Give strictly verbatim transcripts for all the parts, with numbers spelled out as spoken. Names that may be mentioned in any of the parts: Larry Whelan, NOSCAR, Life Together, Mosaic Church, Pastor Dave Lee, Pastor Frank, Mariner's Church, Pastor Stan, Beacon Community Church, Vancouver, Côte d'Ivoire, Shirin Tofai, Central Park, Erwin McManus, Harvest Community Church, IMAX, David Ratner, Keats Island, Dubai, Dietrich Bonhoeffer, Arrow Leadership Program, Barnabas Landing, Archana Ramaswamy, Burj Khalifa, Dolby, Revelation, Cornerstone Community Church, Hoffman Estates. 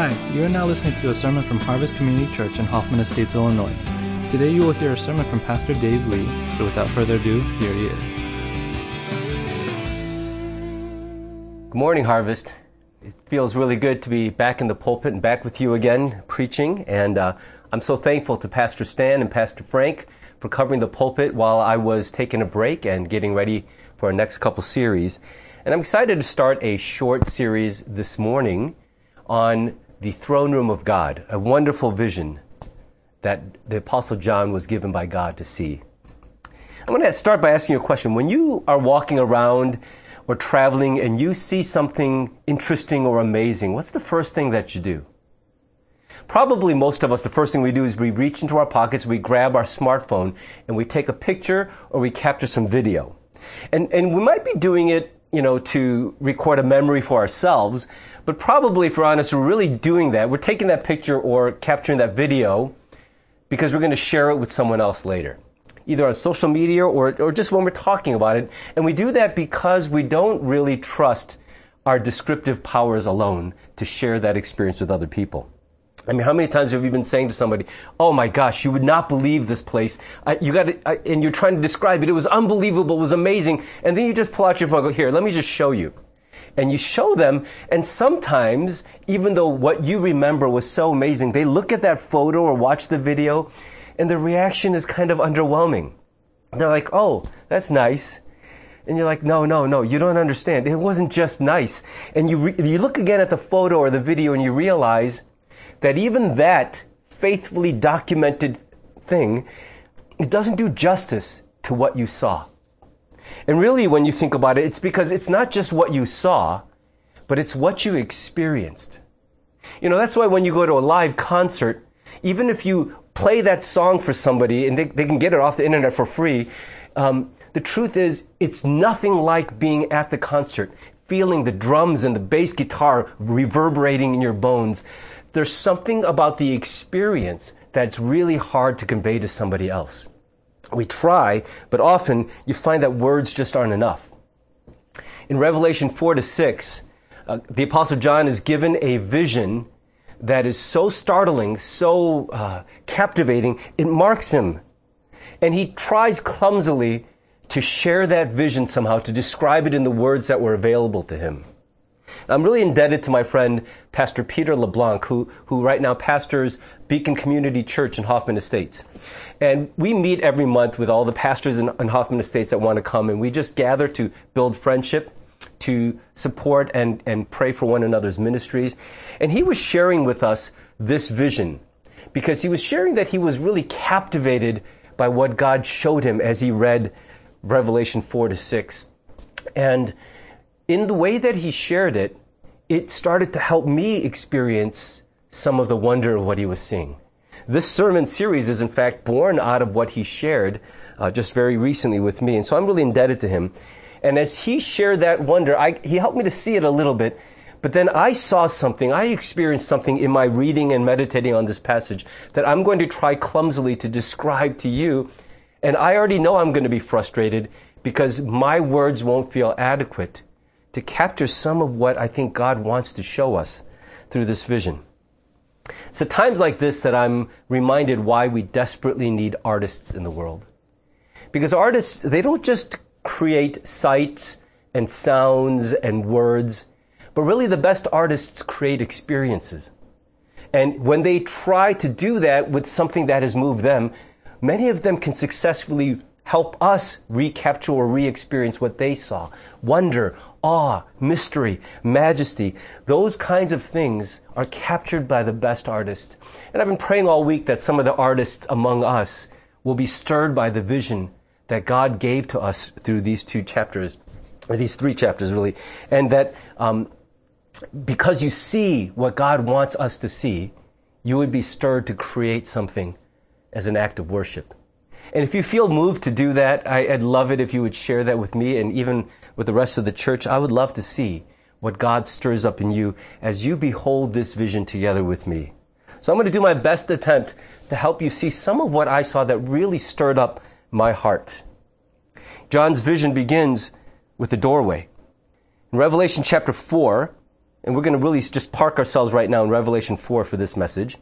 Hi, you are now listening to a sermon from Harvest Community Church in Hoffman Estates, Illinois. Today you will hear a sermon from Pastor Dave Lee, so without further ado, here he is. Good morning, Harvest. It feels really good to be back in the pulpit and back with you again, preaching, and uh, I'm so thankful to Pastor Stan and Pastor Frank for covering the pulpit while I was taking a break and getting ready for our next couple series. And I'm excited to start a short series this morning on the throne room of God, a wonderful vision that the Apostle John was given by God to see. I'm going to start by asking you a question. When you are walking around or traveling and you see something interesting or amazing, what's the first thing that you do? Probably most of us, the first thing we do is we reach into our pockets, we grab our smartphone, and we take a picture or we capture some video. And and we might be doing it, you know, to record a memory for ourselves, but probably, if we're honest, we're really doing that. We're taking that picture or capturing that video because we're going to share it with someone else later, either on social media or, or just when we're talking about it. And we do that because we don't really trust our descriptive powers alone to share that experience with other people. I mean, how many times have you been saying to somebody, oh my gosh, you would not believe this place. I, you got to, I, and you're trying to describe it. It was unbelievable. It was amazing. And then you just pull out your phone and go, here, let me just show you. And you show them. And sometimes, even though what you remember was so amazing, they look at that photo or watch the video and their reaction is kind of underwhelming. They're like, oh, that's nice. And you're like, no, no, no, you don't understand. It wasn't just nice. And you, re- you look again at the photo or the video and you realize that even that faithfully documented thing, it doesn't do justice to what you saw. And really, when you think about it, it's because it's not just what you saw, but it's what you experienced. You know, that's why when you go to a live concert, even if you play that song for somebody, and they, they can get it off the internet for free, um, the truth is, it's nothing like being at the concert, feeling the drums and the bass guitar reverberating in your bones. There's something about the experience that's really hard to convey to somebody else. We try, but often you find that words just aren't enough. In Revelation four to six, uh, the Apostle John is given a vision that is so startling, so uh, captivating, it marks him. And he tries clumsily to share that vision somehow, to describe it in the words that were available to him. I'm really indebted to my friend, Pastor Peter LeBlanc, who, who right now pastors Beacon Community Church in Hoffman Estates. And we meet every month with all the pastors in, in Hoffman Estates that want to come, and we just gather to build friendship, to support and, and pray for one another's ministries. And he was sharing with us this vision, because he was sharing that he was really captivated by what God showed him as he read Revelation four to six. And in the way that he shared it, it started to help me experience some of the wonder of what he was seeing. This sermon series is, in fact, born out of what he shared uh, just very recently with me. And so I'm really indebted to him. And as he shared that wonder, I, he helped me to see it a little bit. But then I saw something, I experienced something in my reading and meditating on this passage that I'm going to try clumsily to describe to you. And I already know I'm going to be frustrated because my words won't feel adequate to capture some of what I think God wants to show us through this vision. It's at times like this that I'm reminded why we desperately need artists in the world. Because artists, they don't just create sights and sounds and words, but really the best artists create experiences. And when they try to do that with something that has moved them, many of them can successfully help us recapture or re-experience what they saw. Wonder, awe, mystery, majesty, those kinds of things are captured by the best artists. And I've been praying all week that some of the artists among us will be stirred by the vision that God gave to us through these two chapters, or these three chapters really, and that um, because you see what God wants us to see, you would be stirred to create something as an act of worship. And if you feel moved to do that, I, I'd love it if you would share that with me and even with the rest of the church. I would love to see what God stirs up in you as you behold this vision together with me. So I'm going to do my best attempt to help you see some of what I saw that really stirred up my heart. John's vision begins with a doorway. In Revelation chapter four, and we're going to really just park ourselves right now in Revelation four for this message,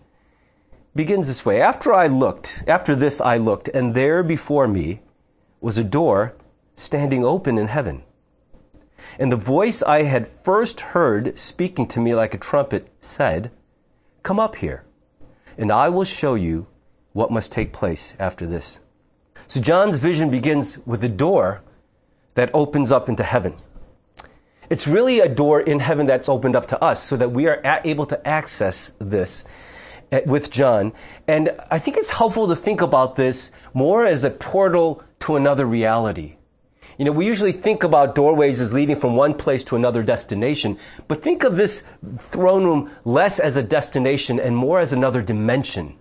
begins this way. After I looked, after this I looked, and there before me was a door standing open in heaven. And the voice I had first heard speaking to me like a trumpet said, "Come up here, and I will show you what must take place after this." So John's vision begins with a door that opens up into heaven. It's really a door in heaven that's opened up to us so that we are able to access this with John. And I think it's helpful to think about this more as a portal to another reality. You know, we usually think about doorways as leading from one place to another destination, but think of this throne room less as a destination and more as another dimension.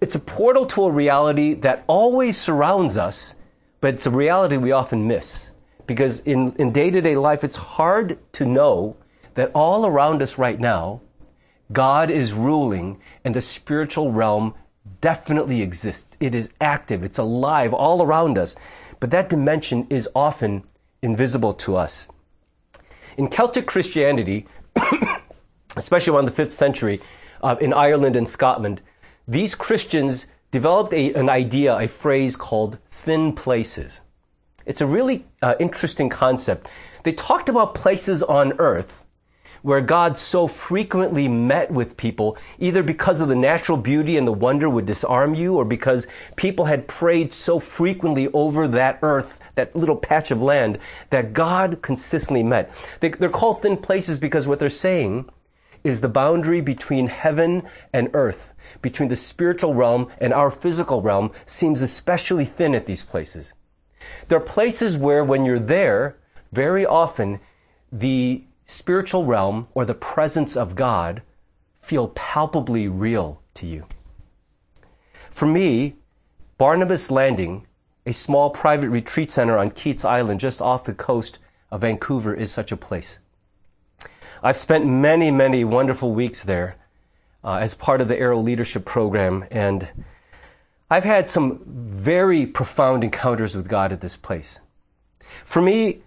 It's a portal to a reality that always surrounds us, but it's a reality we often miss. Because in, in day-to-day life, it's hard to know that all around us right now, God is ruling and the spiritual realm definitely exists. It is active. It's alive all around us. But that dimension is often invisible to us. In Celtic Christianity, especially around the fifth century, uh, in Ireland and Scotland, these Christians developed a, an idea, a phrase called thin places. It's a really uh, interesting concept. They talked about places on earth where God so frequently met with people, either because of the natural beauty and the wonder would disarm you, or because people had prayed so frequently over that earth, that little patch of land, that God consistently met. They, they're called thin places because what they're saying is the boundary between heaven and earth, between the spiritual realm and our physical realm, seems especially thin at these places. There are places where when you're there, very often the spiritual realm or the presence of God feel palpably real to you. For me, Barnabas Landing, a small private retreat center on Keats Island just off the coast of Vancouver, is such a place. I've spent many, many wonderful weeks there uh, as part of the Arrow Leadership Program, and I've had some very profound encounters with God at this place. For me,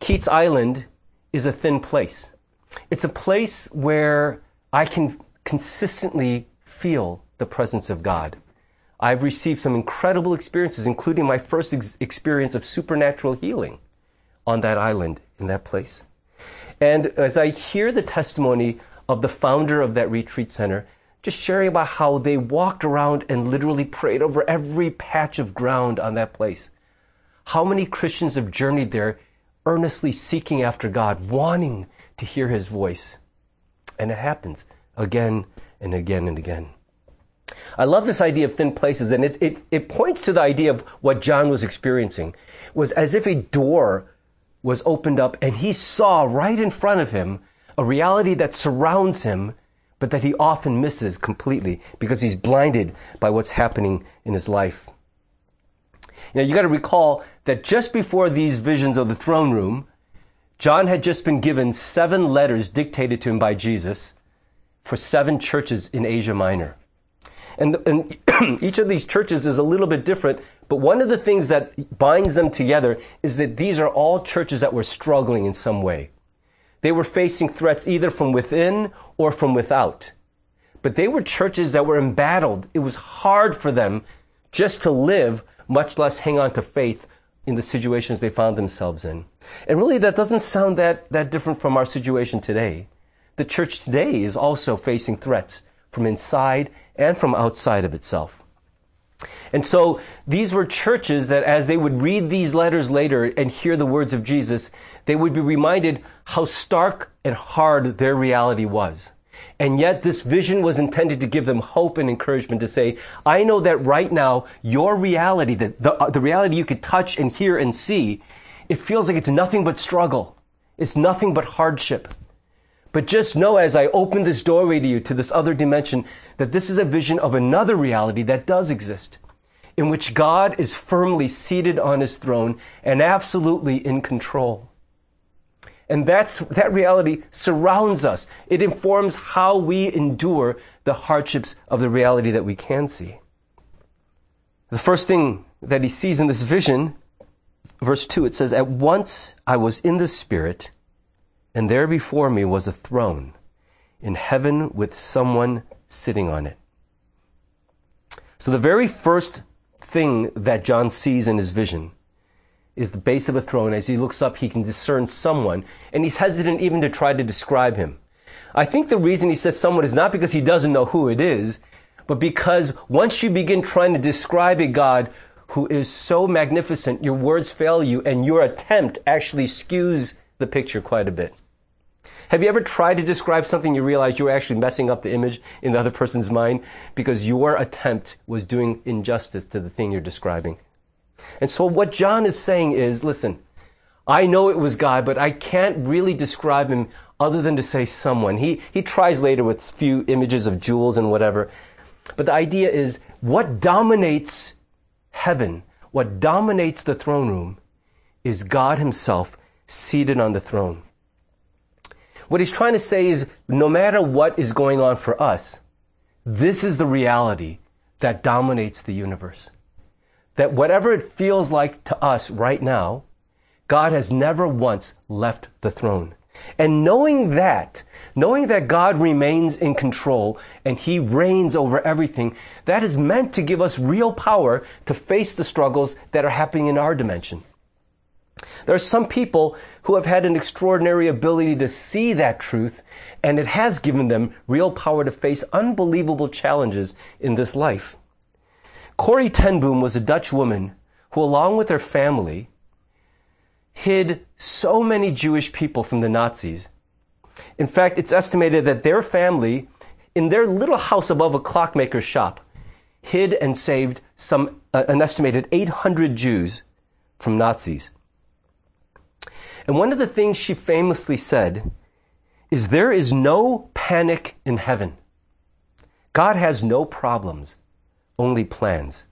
Keats Island is a thin place. It's a place where I can consistently feel the presence of God. I've received some incredible experiences, including my first ex- experience of supernatural healing on that island, in that place. And as I hear the testimony of the founder of that retreat center, just sharing about how they walked around and literally prayed over every patch of ground on that place. How many Christians have journeyed there earnestly seeking after God, wanting to hear His voice. And it happens again and again and again. I love this idea of thin places, and it, it, it points to the idea of what John was experiencing. It was as if a door was opened up and he saw right in front of him a reality that surrounds him, but that he often misses completely because he's blinded by what's happening in his life. You know, you got to recall that just before these visions of the throne room, John had just been given seven letters dictated to him by Jesus for seven churches in Asia Minor. And, and each of these churches is a little bit different, but one of the things that binds them together is that these are all churches that were struggling in some way. They were facing threats either from within or from without. But they were churches that were embattled. It was hard for them just to live, much less hang on to faith in the situations they found themselves in. And really, that doesn't sound that, that different from our situation today. The church today is also facing threats from inside and from outside of itself. And so these were churches that as they would read these letters later and hear the words of Jesus, they would be reminded how stark and hard their reality was. And yet this vision was intended to give them hope and encouragement to say, I know that right now your reality, the, the, the reality you could touch and hear and see, it feels like it's nothing but struggle. It's nothing but hardship. But just know as I open this doorway to you, to this other dimension, that this is a vision of another reality that does exist, in which God is firmly seated on His throne and absolutely in control. And that's, that reality surrounds us. It informs how we endure the hardships of the reality that we can see. The first thing that he sees in this vision, verse two, it says, "At once I was in the Spirit, And there before me was a throne in heaven with someone sitting on it. So the very first thing that John sees in his vision is the base of a throne. As he looks up, he can discern someone, and he's hesitant even to try to describe him. I think the reason he says someone is not because he doesn't know who it is, but because once you begin trying to describe a God who is so magnificent, your words fail you, and your attempt actually skews the picture quite a bit. Have you ever tried to describe something you realized you were actually messing up the image in the other person's mind because your attempt was doing injustice to the thing you're describing? And so what John is saying is, listen, I know it was God, but I can't really describe him other than to say someone. He, he tries later with a few images of jewels and whatever. But the idea is, what dominates heaven, what dominates the throne room, is God himself seated on the throne. What he's trying to say is, no matter what is going on for us, this is the reality that dominates the universe. That whatever it feels like to us right now, God has never once left the throne. And knowing that, knowing that God remains in control and he reigns over everything, that is meant to give us real power to face the struggles that are happening in our dimension. There are some people who have had an extraordinary ability to see that truth, and it has given them real power to face unbelievable challenges in this life. Corrie ten Boom was a Dutch woman who, along with her family, hid so many Jewish people from the Nazis. In fact, it's estimated that their family, in their little house above a clockmaker's shop, hid and saved some uh, an estimated eight hundred Jews from Nazis. And one of the things she famously said is, there is no panic in heaven. God has no problems, only plans.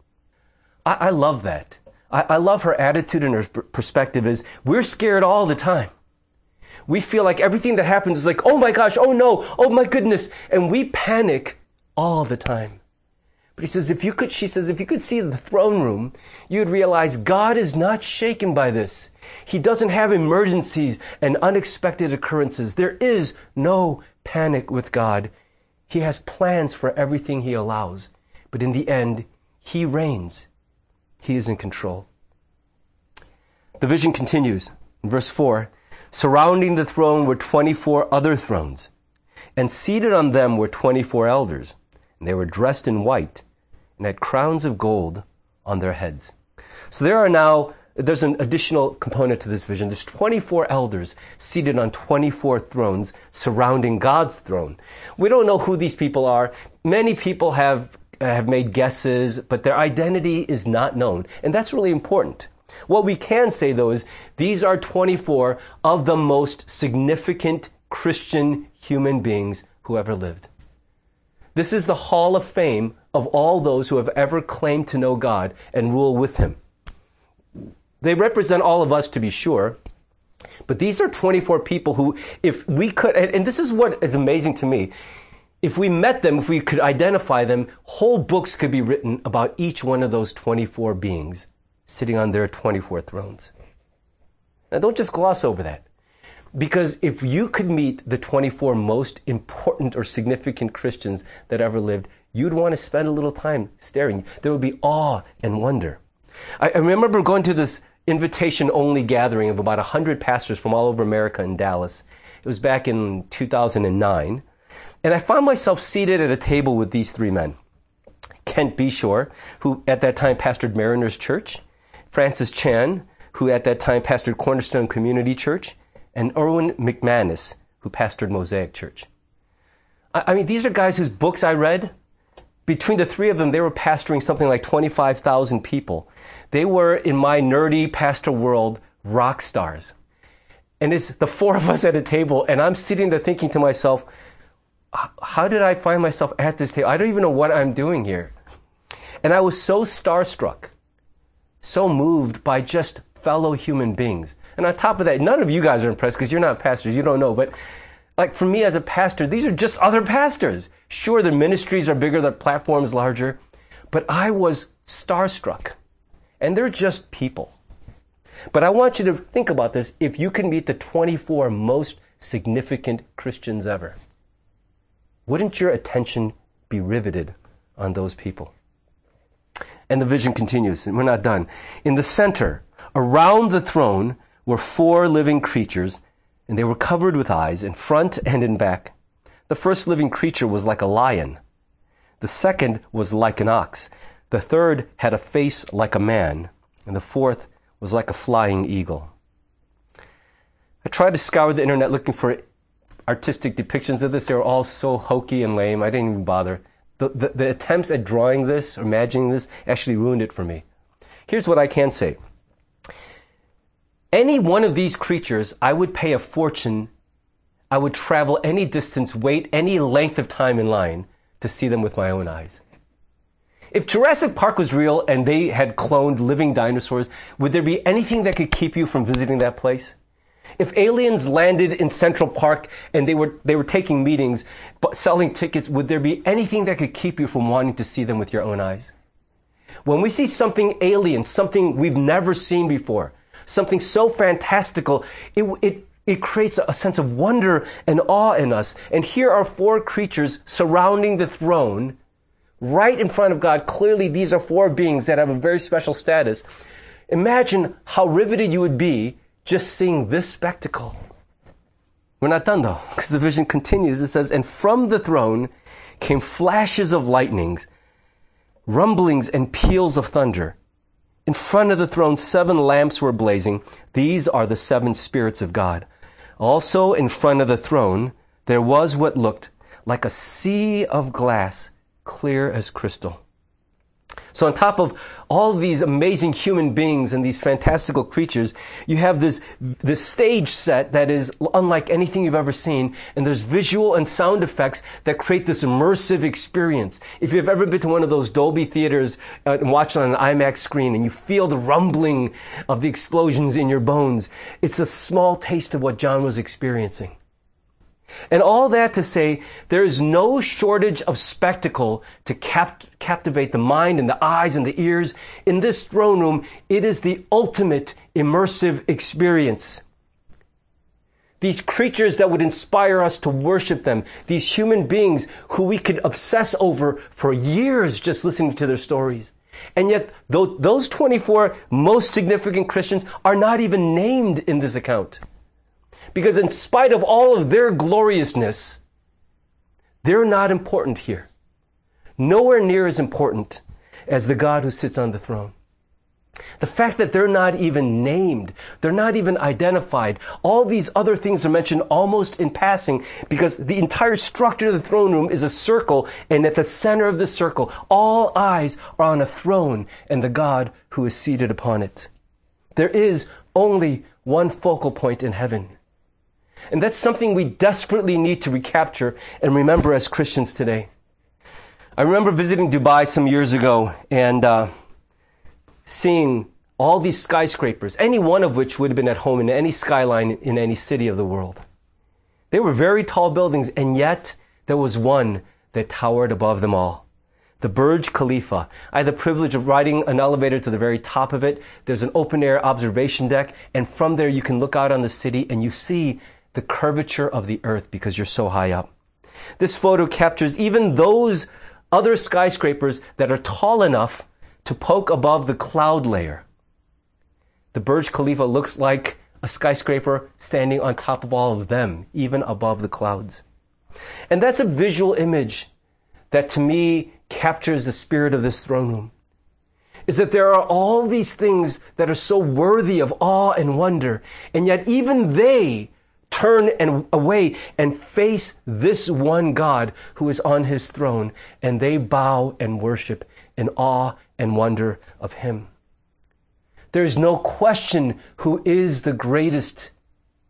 I, I love that. I, I love her attitude, and her perspective is, we're scared all the time. We feel like everything that happens is like, oh my gosh, oh no, oh my goodness. And we panic all the time. But he says, if you could, she says, if you could see the throne room, you'd realize God is not shaken by this. He doesn't have emergencies and unexpected occurrences. There is no panic with God. He has plans for everything he allows. But in the end, he reigns. He is in control. The vision continues in verse four. Surrounding the throne were twenty-four other thrones, and seated on them were twenty-four elders. And they were dressed in white and had crowns of gold on their heads. So there are now, there's an additional component to this vision. There's twenty-four elders seated on twenty-four thrones surrounding God's throne. We don't know who these people are. Many people have, uh, have made guesses, but their identity is not known. And that's really important. What we can say, though, is these are twenty-four of the most significant Christian human beings who ever lived. This is the hall of fame of all those who have ever claimed to know God and rule with him. They represent all of us, to be sure, but these are twenty-four people who, if we could, and, and this is what is amazing to me, if we met them, if we could identify them, whole books could be written about each one of those twenty-four beings sitting on their twenty-four thrones. Now, don't just gloss over that. Because if you could meet the twenty-four most important or significant Christians that ever lived, you'd want to spend a little time staring. There would be awe and wonder. I, I remember going to this invitation-only gathering of about one hundred pastors from all over America in Dallas. It was back in two thousand nine. And I found myself seated at a table with these three men. Kent Beshore, who at that time pastored Mariner's Church. Francis Chan, who at that time pastored Cornerstone Community Church. And Erwin McManus, who pastored Mosaic Church. I, I mean, these are guys whose books I read. Between the three of them, they were pastoring something like twenty-five thousand people. They were, in my nerdy pastor world, rock stars. And it's the four of us at a table, and I'm sitting there thinking to myself, how did I find myself at this table? I don't even know what I'm doing here. And I was so starstruck, so moved by just fellow human beings. And on top of that, none of you guys are impressed because you're not pastors. You don't know. But like for me as a pastor, these are just other pastors. Sure, their ministries are bigger, their platform's larger. But I was starstruck. And they're just people. But I want you to think about this. If you can meet the twenty-four most significant Christians ever, wouldn't your attention be riveted on those people? And the vision continues, and we're not done. In the center, around the throne, were four living creatures, and they were covered with eyes in front and in back. The first living creature was like a lion. The second was like an ox. The third had a face like a man. And the fourth was like a flying eagle. I tried to scour the internet looking for artistic depictions of this. They were all so hokey and lame, I didn't even bother. The, the, the attempts at drawing this, imagining this, actually ruined it for me. Here's what I can say. Any one of these creatures, I would pay a fortune. I would travel any distance, wait any length of time in line to see them with my own eyes. If Jurassic Park was real and they had cloned living dinosaurs, would there be anything that could keep you from visiting that place? If aliens landed in Central Park and they were they were taking meetings, but selling tickets, would there be anything that could keep you from wanting to see them with your own eyes? When we see something alien, something we've never seen before, something so fantastical, it it it creates a sense of wonder and awe in us. And here are four creatures surrounding the throne, right in front of God. Clearly, these are four beings that have a very special status. Imagine how riveted you would be just seeing this spectacle. We're not done though, because the vision continues. It says, and from the throne came flashes of lightnings, rumblings and peals of thunder. In front of the throne, seven lamps were blazing. These are the seven spirits of God. Also in front of the throne, there was what looked like a sea of glass, clear as crystal. So on top of all these amazing human beings and these fantastical creatures, you have this, this stage set that is unlike anything you've ever seen. And there's visual and sound effects that create this immersive experience. If you've ever been to one of those Dolby theaters uh, and watched on an IMAX screen and you feel the rumbling of the explosions in your bones, it's a small taste of what John was experiencing. And all that to say, there is no shortage of spectacle to cap- captivate the mind and the eyes and the ears. In this throne room, it is the ultimate immersive experience. These creatures that would inspire us to worship them, these human beings who we could obsess over for years just listening to their stories. And yet, th- those twenty-four most significant Christians are not even named in this account. Because in spite of all of their gloriousness, they're not important here. Nowhere near as important as the God who sits on the throne. The fact that they're not even named, they're not even identified, all these other things are mentioned almost in passing because the entire structure of the throne room is a circle, and at the center of the circle, all eyes are on a throne and the God who is seated upon it. There is only one focal point in heaven. And that's something we desperately need to recapture and remember as Christians today. I remember visiting Dubai some years ago and uh, seeing all these skyscrapers, any one of which would have been at home in any skyline in any city of the world. They were very tall buildings, and yet there was one that towered above them all. The Burj Khalifa. I had the privilege of riding an elevator to the very top of it. There's an open-air observation deck, and from there you can look out on the city and you see the curvature of the earth because you're so high up. This photo captures even those other skyscrapers that are tall enough to poke above the cloud layer. The Burj Khalifa looks like a skyscraper standing on top of all of them, even above the clouds. And that's a visual image that to me captures the spirit of this throne room, is that there are all these things that are so worthy of awe and wonder, and yet even they turn and away and face this one God who is on his throne, and they bow and worship in awe and wonder of him. There is no question who is the greatest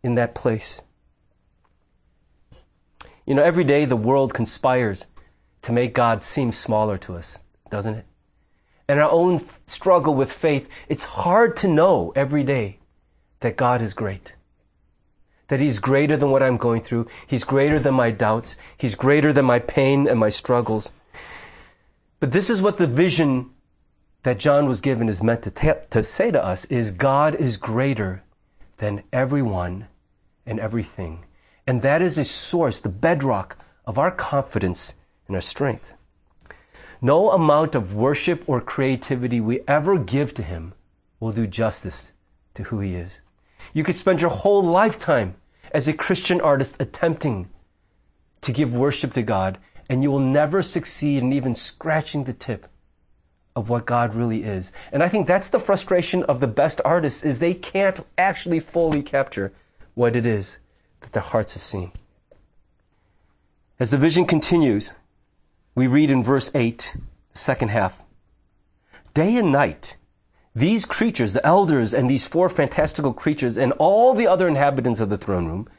in that place. You know, every day the world conspires to make God seem smaller to us, doesn't it? And our own struggle with faith, it's hard to know every day that God is great. That he's greater than what I'm going through. He's greater than my doubts. He's greater than my pain and my struggles. But this is what the vision that John was given is meant to, ta- to say to us, is God is greater than everyone and everything. And that is a source, the bedrock of our confidence and our strength. No amount of worship or creativity we ever give to Him will do justice to who He is. You could spend your whole lifetime as a Christian artist attempting to give worship to God, and you will never succeed in even scratching the tip of what God really is. And I think that's the frustration of the best artists, is they can't actually fully capture what it is that their hearts have seen. As the vision continues, we read in verse eight, the second half, day and night, these creatures, the elders and these four fantastical creatures and all the other inhabitants of the throne room,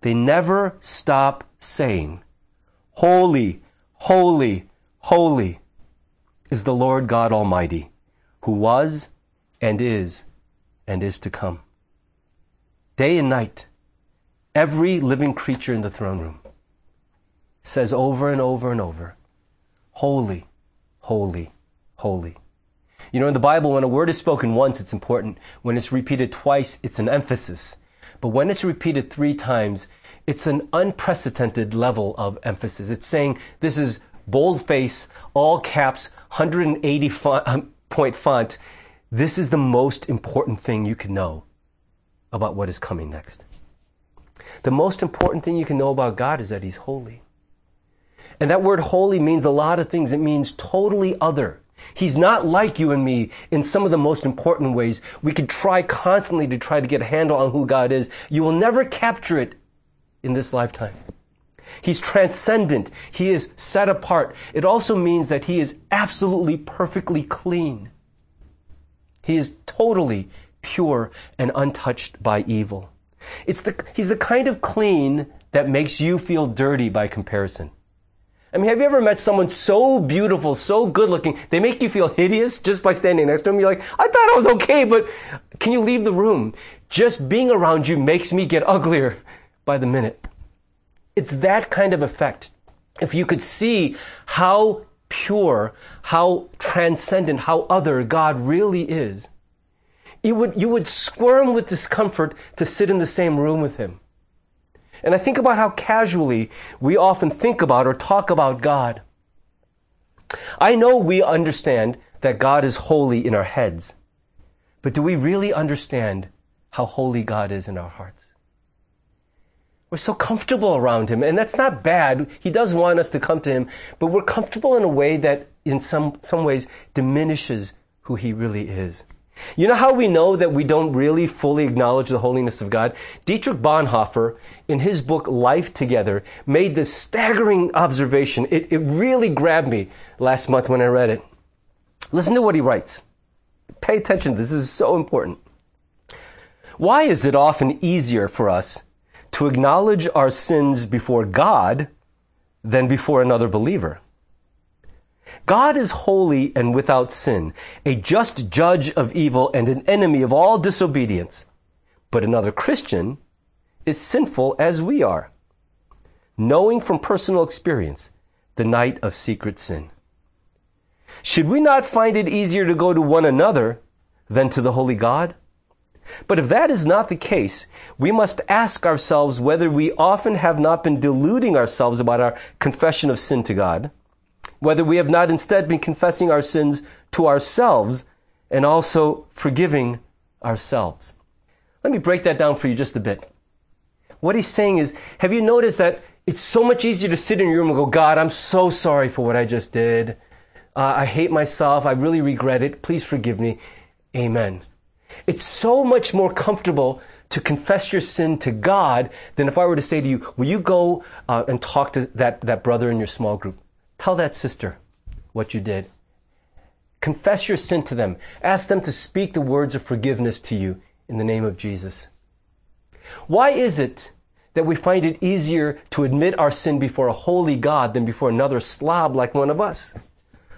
they never stop saying, holy, holy, holy is the Lord God Almighty, who was and is and is to come. Day and night, every living creature in the throne room says over and over and over, holy, holy, holy. You know, in the Bible, when a word is spoken once, it's important. When it's repeated twice, it's an emphasis. But when it's repeated three times, it's an unprecedented level of emphasis. It's saying this is boldface, all caps, one hundred eighty point font. This is the most important thing you can know about what is coming next. The most important thing you can know about God is that He's holy. And that word holy means a lot of things. It means totally other. He's not like you and me in some of the most important ways. We could try constantly to try to get a handle on who God is. You will never capture it in this lifetime. He's transcendent. He is set apart. It also means that He is absolutely perfectly clean. He is totally pure and untouched by evil. It's the, he's the kind of clean that makes you feel dirty by comparison. I mean, have you ever met someone so beautiful, so good-looking, they make you feel hideous just by standing next to them? You're like, I thought I was okay, but can you leave the room? Just being around you makes me get uglier by the minute. It's that kind of effect. If you could see how pure, how transcendent, how other God really is, you would, you would squirm with discomfort to sit in the same room with Him. And I think about how casually we often think about or talk about God. I know we understand that God is holy in our heads, but do we really understand how holy God is in our hearts? We're so comfortable around Him, and that's not bad. He does want us to come to Him, but we're comfortable in a way that in some, some ways diminishes who He really is. You know how we know that we don't really fully acknowledge the holiness of God? Dietrich Bonhoeffer, in his book Life Together, made this staggering observation. It, it really grabbed me last month when I read it. Listen to what he writes. Pay attention. This is so important. Why is it often easier for us to acknowledge our sins before God than before another believer? God is holy and without sin, a just judge of evil and an enemy of all disobedience. But another Christian is sinful as we are, knowing from personal experience the night of secret sin. Should we not find it easier to go to one another than to the holy God? But if that is not the case, we must ask ourselves whether we often have not been deluding ourselves about our confession of sin to God, whether we have not instead been confessing our sins to ourselves and also forgiving ourselves. Let me break that down for you just a bit. What he's saying is, have you noticed that it's so much easier to sit in your room and go, God, I'm so sorry for what I just did. Uh, I hate myself. I really regret it. Please forgive me. Amen. It's so much more comfortable to confess your sin to God than if I were to say to you, will you go uh, and talk to that, that brother in your small group? Tell that sister what you did. Confess your sin to them. Ask them to speak the words of forgiveness to you in the name of Jesus. Why is it that we find it easier to admit our sin before a holy God than before another slob like one of us?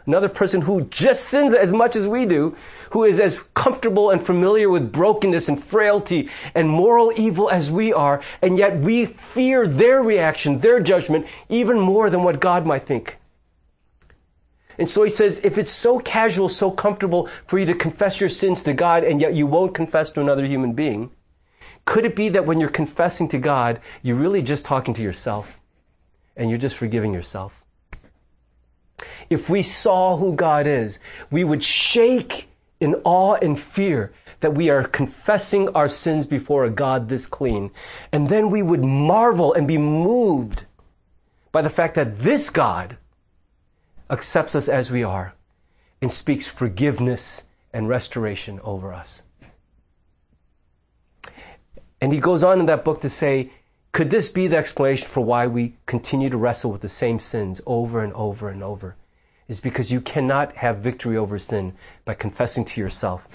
Another person who just sins as much as we do, who is as comfortable and familiar with brokenness and frailty and moral evil as we are, and yet we fear their reaction, their judgment, even more than what God might think. And so he says, if it's so casual, so comfortable for you to confess your sins to God, and yet you won't confess to another human being, Could it be that when you're confessing to God, you're really just talking to yourself and you're just forgiving yourself? If we saw who God is, we would shake in awe and fear that we are confessing our sins before a God this clean. And then we would marvel and be moved by the fact that this God accepts us as we are and speaks forgiveness and restoration over us. And he goes on in that book to say, could this be the explanation for why we continue to wrestle with the same sins over and over and over? It's because you cannot have victory over sin by confessing to yourself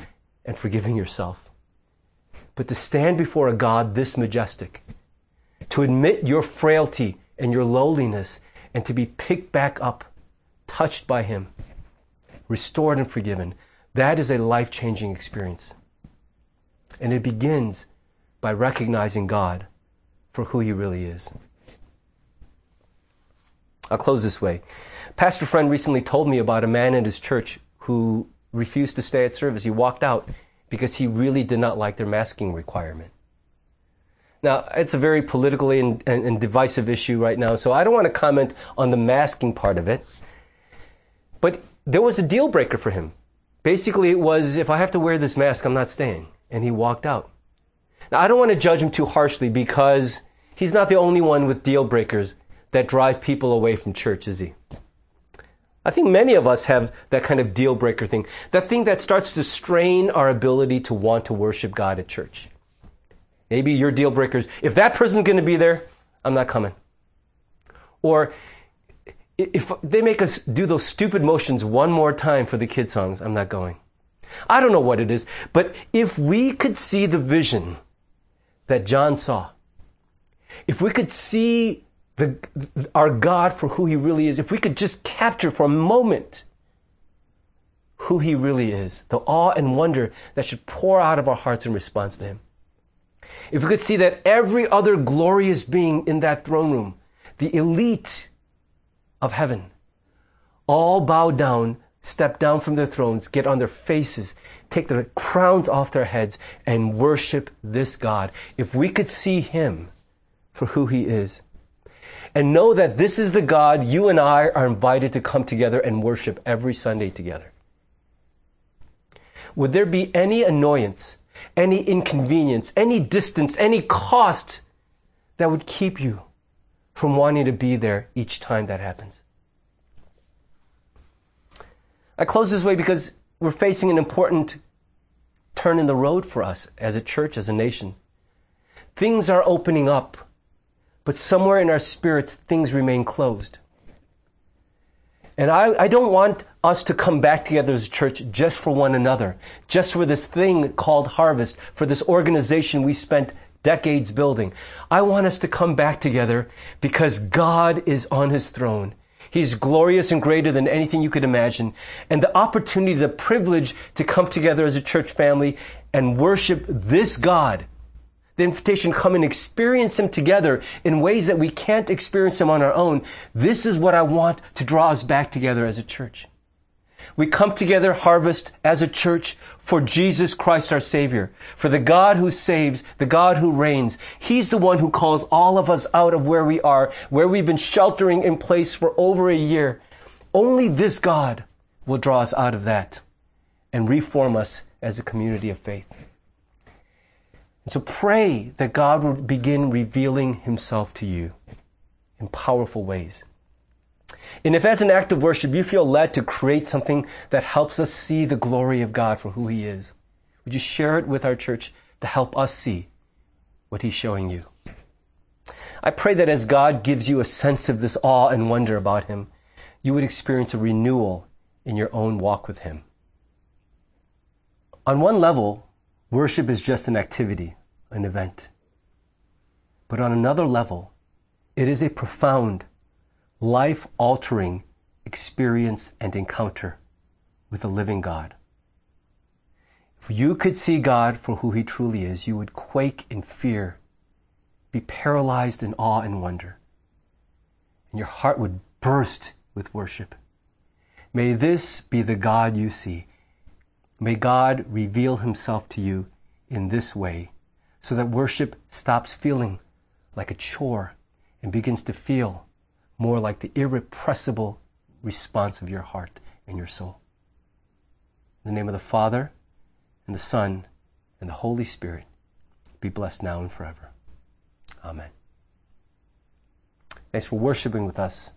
and forgiving yourself. But to stand before a God this majestic, to admit your frailty and your lowliness, and to be picked back up, touched by him, restored and forgiven, that is a life-changing experience. And it begins by recognizing God for who he really is. I'll close this way. Pastor Friend recently told me about a man in his church who refused to stay at service. He walked out because he really did not like their masking requirement. Now, it's a very politically and, and, and divisive issue right now, so I don't want to comment on the masking part of it. But there was a deal breaker for him. Basically, it was, if I have to wear this mask, I'm not staying. And he walked out. Now, I don't want to judge him too harshly because he's not the only one with deal breakers that drive people away from church, is he? I think many of us have that kind of deal breaker thing, that thing that starts to strain our ability to want to worship God at church. Maybe your deal breakers, if that person's going to be there, I'm not coming. Or if they make us do those stupid motions one more time for the kid songs, I'm not going. I don't know what it is, but if we could see the vision that John saw, if we could see the, our God for who he really is, if we could just capture for a moment who he really is, the awe and wonder that should pour out of our hearts in response to him. If we could see that every other glorious being in that throne room, the elite of heaven, all bow down, step down from their thrones, get on their faces, take their crowns off their heads, and worship this God. If we could see him for who he is, and know that this is the God you and I are invited to come together and worship every Sunday together. Would there be any annoyance, any inconvenience, any distance, any cost that would keep you from wanting to be there each time that happens? I close this way because we're facing an important turn in the road for us as a church, as a nation. Things are opening up, but somewhere in our spirits, things remain closed. And I, I don't want us to come back together as a church just for one another, just for this thing called Harvest, for this organization we spent decades building. I want us to come back together because God is on his throne. He's glorious and greater than anything you could imagine. And the opportunity, the privilege to come together as a church family and worship this God, the invitation to come and experience him together in ways that we can't experience him on our own. This is what I want to draw us back together as a church. We come together, Harvest, as a church for Jesus Christ our Savior, for the God who saves, the God who reigns. He's the one who calls all of us out of where we are, where we've been sheltering in place for over a year. Only this God will draw us out of that and reform us as a community of faith. And so pray that God will begin revealing himself to you in powerful ways. And if as an act of worship you feel led to create something that helps us see the glory of God for who he is, would you share it with our church to help us see what he's showing you? I pray that as God gives you a sense of this awe and wonder about him, you would experience a renewal in your own walk with him. On one level, worship is just an activity, an event. But on another level, it is a profound, life-altering experience and encounter with a living God. If you could see God for who he truly is, you would quake in fear, be paralyzed in awe and wonder, and your heart would burst with worship. May this be the God you see. May God reveal himself to you in this way so that worship stops feeling like a chore and begins to feel more like the irrepressible response of your heart and your soul. In the name of the Father, and the Son, and the Holy Spirit, be blessed now and forever. Amen. Thanks for worshiping with us.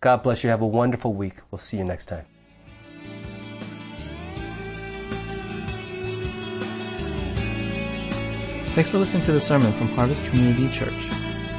God bless you. Have a wonderful week. We'll see you next time. Thanks for listening to the sermon from Harvest Community Church.